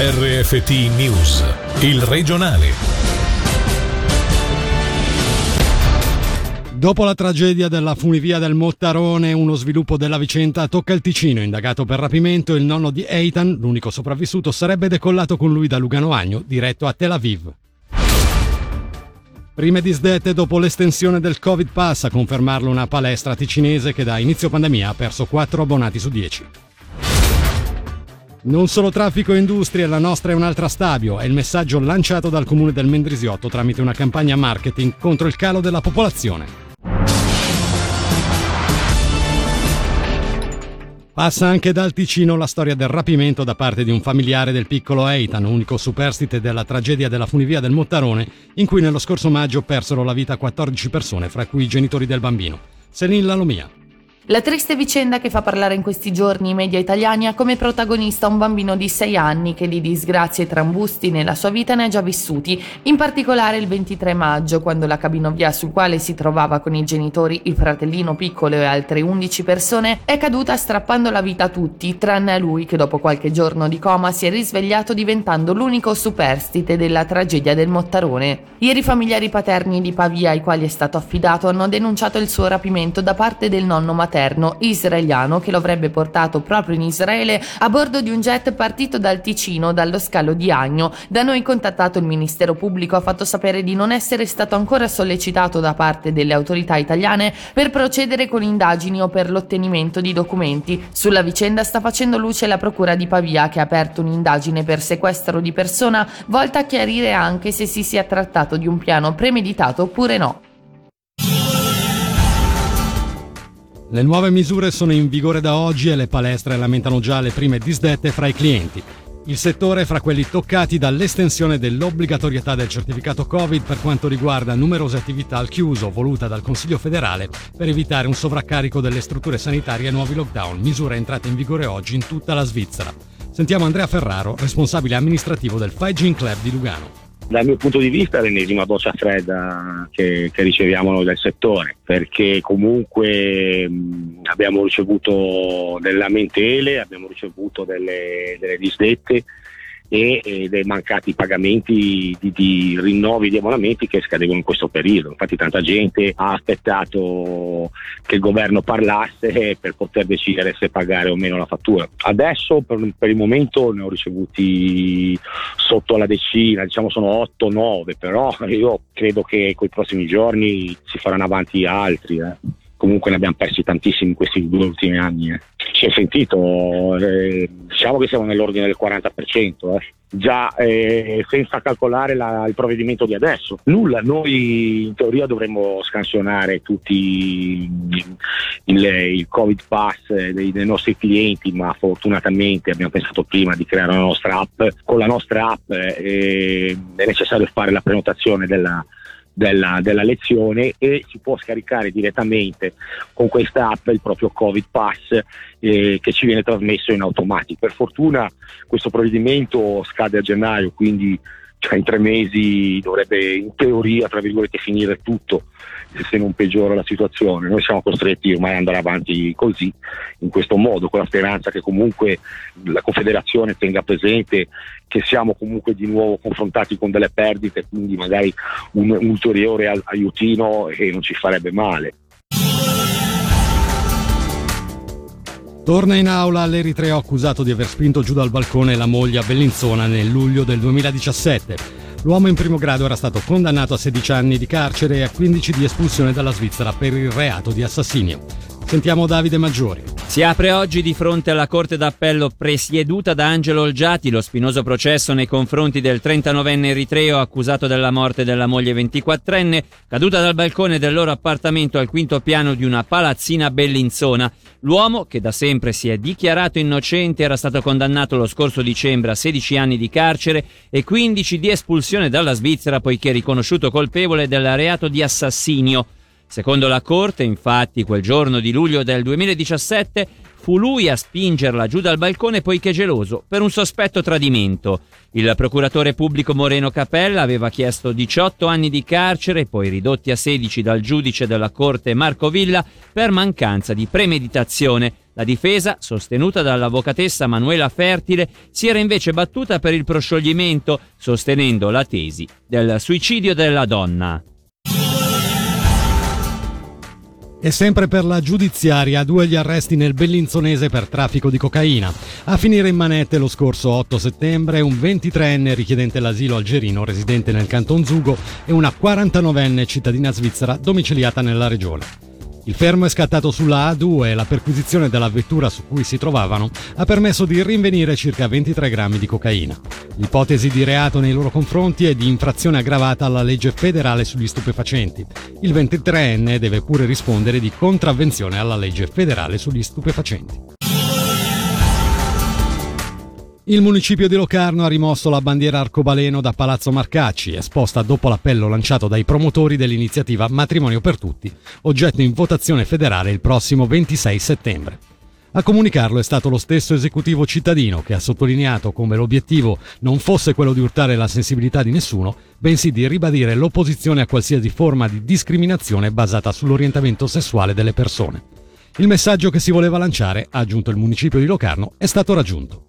RFT News, il regionale. Dopo la tragedia della funivia del Mottarone, uno sviluppo della vicenda tocca il Ticino. Indagato per rapimento, il nonno di Eitan, l'unico sopravvissuto, sarebbe decollato con lui da Lugano Agno, diretto a Tel Aviv. Prime disdette dopo l'estensione del Covid Pass, a confermarlo una palestra ticinese che da inizio pandemia ha perso 4 abbonati su 10. Non solo traffico e industria, la nostra è un'altra Stabio, è il messaggio lanciato dal comune del Mendrisiotto tramite una campagna marketing contro il calo della popolazione. Passa anche dal Ticino la storia del rapimento da parte di un familiare del piccolo Eitan, unico superstite della tragedia della funivia del Mottarone, in cui nello scorso maggio persero la vita 14 persone, fra cui i genitori del bambino. Selin Lalomia. La triste vicenda che fa parlare in questi giorni i media italiani ha come protagonista un bambino di 6 anni che di disgrazie e trambusti nella sua vita ne ha già vissuti, in particolare il 23 maggio quando la cabinovia sul quale si trovava con i genitori, il fratellino piccolo e altre 11 persone è caduta strappando la vita a tutti, tranne a lui che dopo qualche giorno di coma si è risvegliato diventando l'unico superstite della tragedia del Mottarone. Ieri i familiari paterni di Pavia ai quali è stato affidato hanno denunciato il suo rapimento da parte del nonno materno israeliano che lo avrebbe portato proprio in Israele a bordo di un jet partito dal Ticino dallo scalo di Agno. Da noi contattato il Ministero Pubblico ha fatto sapere di non essere stato ancora sollecitato da parte delle autorità italiane per procedere con indagini o per l'ottenimento di documenti. Sulla vicenda sta facendo luce la Procura di Pavia che ha aperto un'indagine per sequestro di persona volta a chiarire anche se si sia trattato di un piano premeditato oppure no. Le nuove misure sono in vigore da oggi e le palestre lamentano già le prime disdette fra i clienti. Il settore è fra quelli toccati dall'estensione dell'obbligatorietà del certificato Covid per quanto riguarda numerose attività al chiuso voluta dal Consiglio federale per evitare un sovraccarico delle strutture sanitarie e nuovi lockdown, misure entrate in vigore oggi in tutta la Svizzera. Sentiamo Andrea Ferraro, responsabile amministrativo del Faijin Club di Lugano. Dal mio punto di vista è l'ennesima doccia fredda che riceviamo noi del settore, perché comunque abbiamo ricevuto delle lamentele, abbiamo ricevuto delle disdette e dei mancati pagamenti di rinnovi di abbonamenti che scadevano in questo periodo. Infatti tanta gente ha aspettato che il governo parlasse per poter decidere se pagare o meno la fattura. Adesso per il momento ne ho ricevuti sotto la decina, diciamo sono 8-9, però io credo che coi prossimi giorni si faranno avanti altri. Comunque ne abbiamo persi tantissimi in questi 2 ultimi anni. Si è sentito, diciamo che siamo nell'ordine del 40%, già senza calcolare il provvedimento di adesso. Nulla, noi in teoria dovremmo scansionare tutti il Covid Pass dei nostri clienti, ma fortunatamente abbiamo pensato prima di creare la nostra app. Con la nostra app è necessario fare la prenotazione della lezione e si può scaricare direttamente con questa app il proprio Covid Pass che ci viene trasmesso in automatico. Per fortuna questo provvedimento scade a gennaio, quindi in 3 mesi dovrebbe in teoria tra virgolette finire tutto, se non peggiora la situazione. Noi siamo costretti ormai ad andare avanti così, in questo modo, con la speranza che comunque la Confederazione tenga presente che siamo comunque di nuovo confrontati con delle perdite, quindi magari un ulteriore aiutino e non ci farebbe male. Torna in aula l'eritreo accusato di aver spinto giù dal balcone la moglie a Bellinzona nel luglio del 2017. L'uomo in primo grado era stato condannato a 16 anni di carcere e a 15 di espulsione dalla Svizzera per il reato di assassinio. Sentiamo Davide Maggiori. Si apre oggi di fronte alla Corte d'Appello presieduta da Angelo Olgiati lo spinoso processo nei confronti del 39enne eritreo accusato della morte della moglie 24enne, caduta dal balcone del loro appartamento al 5° piano di una palazzina a Bellinzona. L'uomo, che da sempre si è dichiarato innocente, era stato condannato lo scorso dicembre a 16 anni di carcere e 15 di espulsione dalla Svizzera poiché riconosciuto colpevole del reato di assassinio. Secondo la Corte, infatti, quel giorno di luglio del 2017 fu lui a spingerla giù dal balcone poiché geloso per un sospetto tradimento. Il procuratore pubblico Moreno Capella aveva chiesto 18 anni di carcere, poi ridotti a 16 dal giudice della Corte Marco Villa per mancanza di premeditazione. La difesa, sostenuta dall'avvocatessa Manuela Fertile, si era invece battuta per il proscioglimento, sostenendo la tesi del suicidio della donna. E sempre per la giudiziaria, 2 gli arresti nel Bellinzonese per traffico di cocaina. A finire in manette lo scorso 8 settembre un 23enne richiedente l'asilo algerino residente nel Canton Zugo e una 49enne cittadina svizzera domiciliata nella regione. Il fermo è scattato sulla A2 e la perquisizione della vettura su cui si trovavano ha permesso di rinvenire circa 23 grammi di cocaina. L'ipotesi di reato nei loro confronti è di infrazione aggravata alla legge federale sugli stupefacenti. Il 23enne deve pure rispondere di contravvenzione alla legge federale sugli stupefacenti. Il municipio di Locarno ha rimosso la bandiera arcobaleno da Palazzo Marcacci, esposta dopo l'appello lanciato dai promotori dell'iniziativa Matrimonio per Tutti, oggetto in votazione federale il prossimo 26 settembre. A comunicarlo è stato lo stesso esecutivo cittadino, che ha sottolineato come l'obiettivo non fosse quello di urtare la sensibilità di nessuno, bensì di ribadire l'opposizione a qualsiasi forma di discriminazione basata sull'orientamento sessuale delle persone. Il messaggio che si voleva lanciare, ha aggiunto il municipio di Locarno, è stato raggiunto.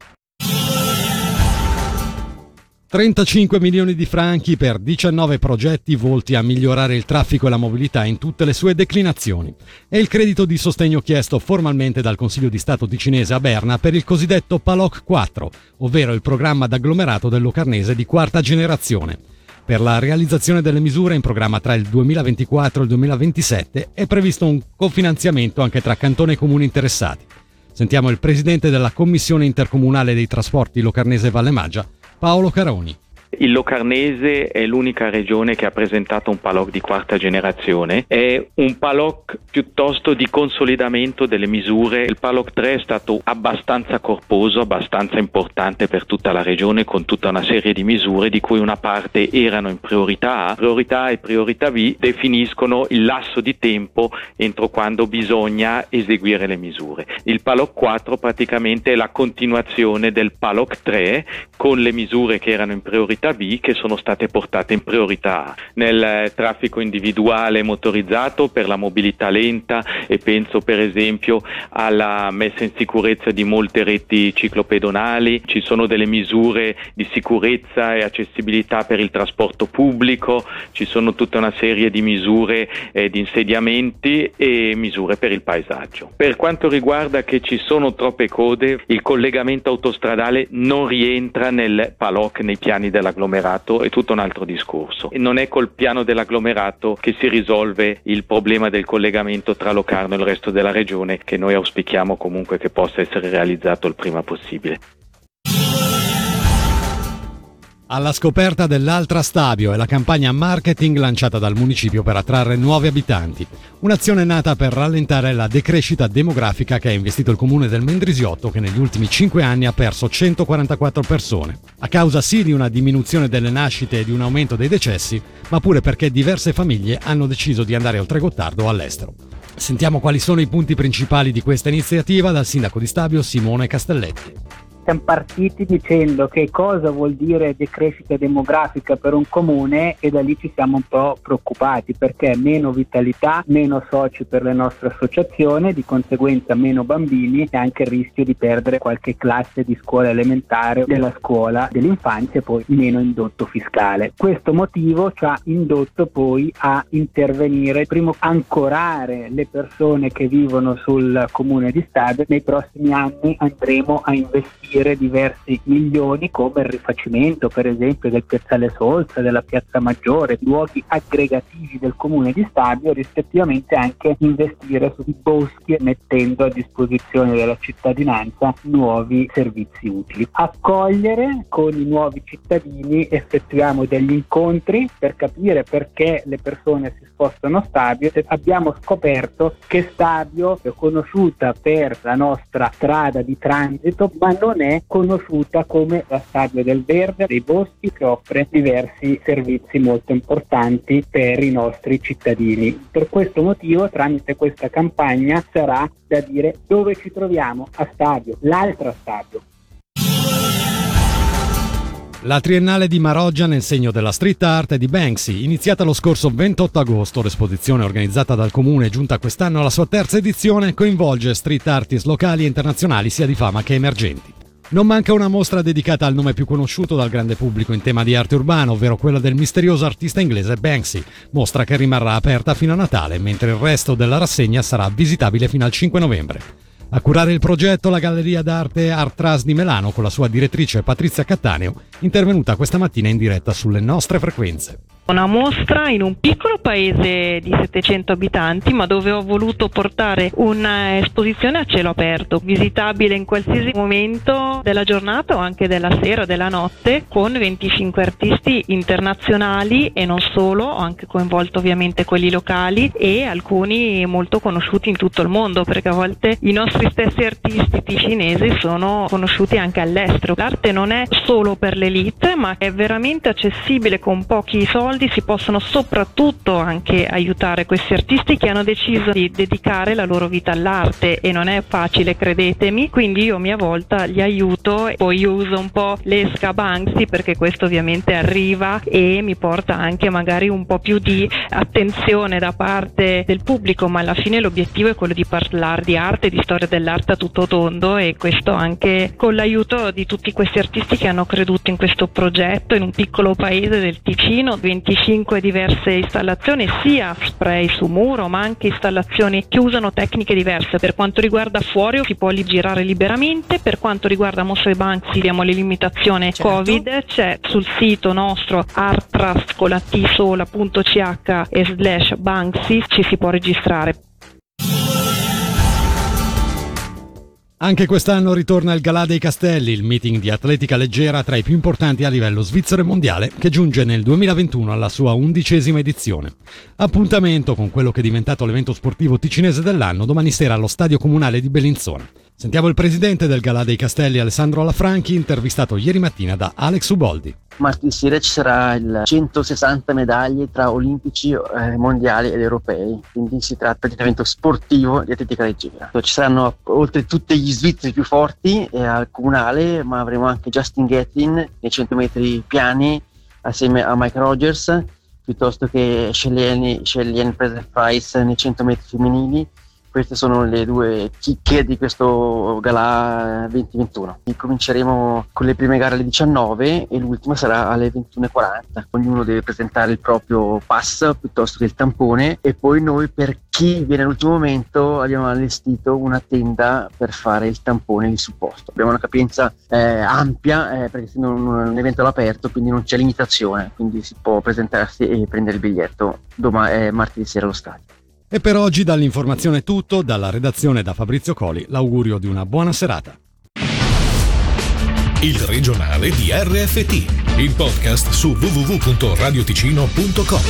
35 milioni di franchi per 19 progetti volti a migliorare il traffico e la mobilità in tutte le sue declinazioni. È il credito di sostegno chiesto formalmente dal Consiglio di Stato ticinese a Berna per il cosiddetto PALOC 4, ovvero il programma d'agglomerato del Locarnese di quarta generazione. Per la realizzazione delle misure in programma tra il 2024 e il 2027 è previsto un cofinanziamento anche tra cantoni e comuni interessati. Sentiamo il presidente della Commissione Intercomunale dei Trasporti Locarnese Valle Maggia, Paolo Caroni. Il Locarnese è l'unica regione che ha presentato un PALOC di quarta generazione. È un PALOC piuttosto di consolidamento delle misure. Il PALOC 3 è stato abbastanza corposo, abbastanza importante per tutta la regione, con tutta una serie di misure di cui una parte erano in priorità A. Priorità A e priorità B definiscono il lasso di tempo entro quando bisogna eseguire le misure. Il PALOC 4 praticamente è la continuazione del PALOC 3 con le misure che erano in priorità B che sono state portate in priorità A. Nel traffico individuale motorizzato, per la mobilità lenta, e penso per esempio alla messa in sicurezza di molte reti ciclopedonali, ci sono delle misure di sicurezza e accessibilità per il trasporto pubblico, ci sono tutta una serie di misure di insediamenti e misure per il paesaggio. Per quanto riguarda che ci sono troppe code, il collegamento autostradale non rientra nel PALOC, nei piani della Agglomerato è tutto un altro discorso. E non è col piano dell'agglomerato che si risolve il problema del collegamento tra Locarno e il resto della regione, che noi auspichiamo comunque che possa essere realizzato il prima possibile. Alla scoperta dell'Altra Stabio è la campagna marketing lanciata dal municipio per attrarre nuovi abitanti. Un'azione nata per rallentare la decrescita demografica che ha investito il comune del Mendrisiotto, che negli ultimi 5 anni ha perso 144 persone. A causa sì di una diminuzione delle nascite e di un aumento dei decessi, ma pure perché diverse famiglie hanno deciso di andare oltre Gottardo o all'estero. Sentiamo quali sono i punti principali di questa iniziativa dal sindaco di Stabio Simone Castelletti. Siamo partiti dicendo che cosa vuol dire decrescita demografica per un comune, e da lì ci siamo un po' preoccupati perché meno vitalità, meno soci per le nostre associazioni, di conseguenza meno bambini e anche il rischio di perdere qualche classe di scuola elementare, della scuola dell'infanzia, e poi meno indotto fiscale. Questo motivo ci ha indotto poi a intervenire, primo ancorare le persone che vivono sul comune di Stabio. Nei prossimi anni andremo a investire diversi milioni, come il rifacimento per esempio del Piazzale Solsa, della Piazza Maggiore, luoghi aggregativi del comune di Stabio, rispettivamente anche investire sui boschi, mettendo a disposizione della cittadinanza nuovi servizi utili. Accogliere con i nuovi cittadini, effettuiamo degli incontri per capire perché le persone si spostano a Stabio. Abbiamo scoperto che Stabio è conosciuta per la nostra strada di transito, ma non è conosciuta come la Stabio del Verde dei Boschi, che offre diversi servizi molto importanti per i nostri cittadini. Per questo motivo, tramite questa campagna, sarà da dire dove ci troviamo a Stabio, l'altra Stabio. La Triennale di Maroggia nel segno della street art di Banksy, iniziata lo scorso 28 agosto, l'esposizione organizzata dal Comune, giunta quest'anno alla sua terza edizione, coinvolge street artists locali e internazionali sia di fama che emergenti. Non manca una mostra dedicata al nome più conosciuto dal grande pubblico in tema di arte urbana, ovvero quella del misterioso artista inglese Banksy, mostra che rimarrà aperta fino a Natale, mentre il resto della rassegna sarà visitabile fino al 5 novembre. A curare il progetto la Galleria d'Arte ArtRas di Melano con la sua direttrice Patrizia Cattaneo, intervenuta questa mattina in diretta sulle nostre frequenze. Una mostra in un piccolo paese di 700 abitanti, ma dove ho voluto portare un'esposizione a cielo aperto, visitabile in qualsiasi momento della giornata o anche della sera, della notte, con 25 artisti internazionali e non solo. Ho anche coinvolto ovviamente quelli locali e alcuni molto conosciuti in tutto il mondo, perché a volte i nostri stessi artisti ticinesi sono conosciuti anche all'estero. L'arte non è solo per l'elite, ma è veramente accessibile. Con pochi soldi si possono soprattutto anche aiutare questi artisti che hanno deciso di dedicare la loro vita all'arte, e non è facile, credetemi, quindi io a mia volta li aiuto e poi uso un po' l'esca Banksy, perché questo ovviamente arriva e mi porta anche magari un po' più di attenzione da parte del pubblico, ma alla fine l'obiettivo è quello di parlare di arte, di storia dell'arte a tutto tondo, e questo anche con l'aiuto di tutti questi artisti che hanno creduto in questo progetto in un piccolo paese del Ticino. 25 diverse installazioni, sia spray su muro ma anche installazioni che usano tecniche diverse. Per quanto riguarda fuori si può girare liberamente, per quanto riguarda mostre Banksy abbiamo le limitazioni, certo. Covid, c'è sul sito nostro artrascolatisola.ch /Banksy, ci si può registrare. Anche quest'anno ritorna il Galà dei Castelli, il meeting di atletica leggera tra i più importanti a livello svizzero e mondiale, che giunge nel 2021 alla sua 11ª edizione. Appuntamento con quello che è diventato l'evento sportivo ticinese dell'anno domani sera allo Stadio Comunale di Bellinzona. Sentiamo il presidente del Galà dei Castelli, Alessandro Lafranchi, intervistato ieri mattina da Alex Uboldi. Martedì sera ci sarà il 160 medaglie tra olimpici, mondiali ed europei, quindi si tratta di un evento sportivo di atletica leggera. Ci saranno oltre tutti gli svizzeri più forti al comunale, ma avremo anche Justin Gatlin nei 100 metri piani assieme a Mike Rogers, piuttosto che Shelly-Ann Fraser-Pryce nei 100 metri femminili. Queste sono le due chicche di questo Galà 2021. Cominceremo con le prime gare alle 19 e l'ultima sarà alle 21:40. Ognuno deve presentare il proprio pass piuttosto che il tampone, e poi noi, per chi viene all'ultimo momento, abbiamo allestito una tenda per fare il tampone lì sul posto. Abbiamo una capienza ampia, perché essendo un evento all'aperto, quindi non c'è limitazione, quindi si può presentarsi e prendere il biglietto martedì sera allo stadio. E per oggi dall'informazione è tutto, dalla redazione da Fabrizio Coli, l'augurio di una buona serata. Il regionale di RFT, il podcast su www.radioticino.com.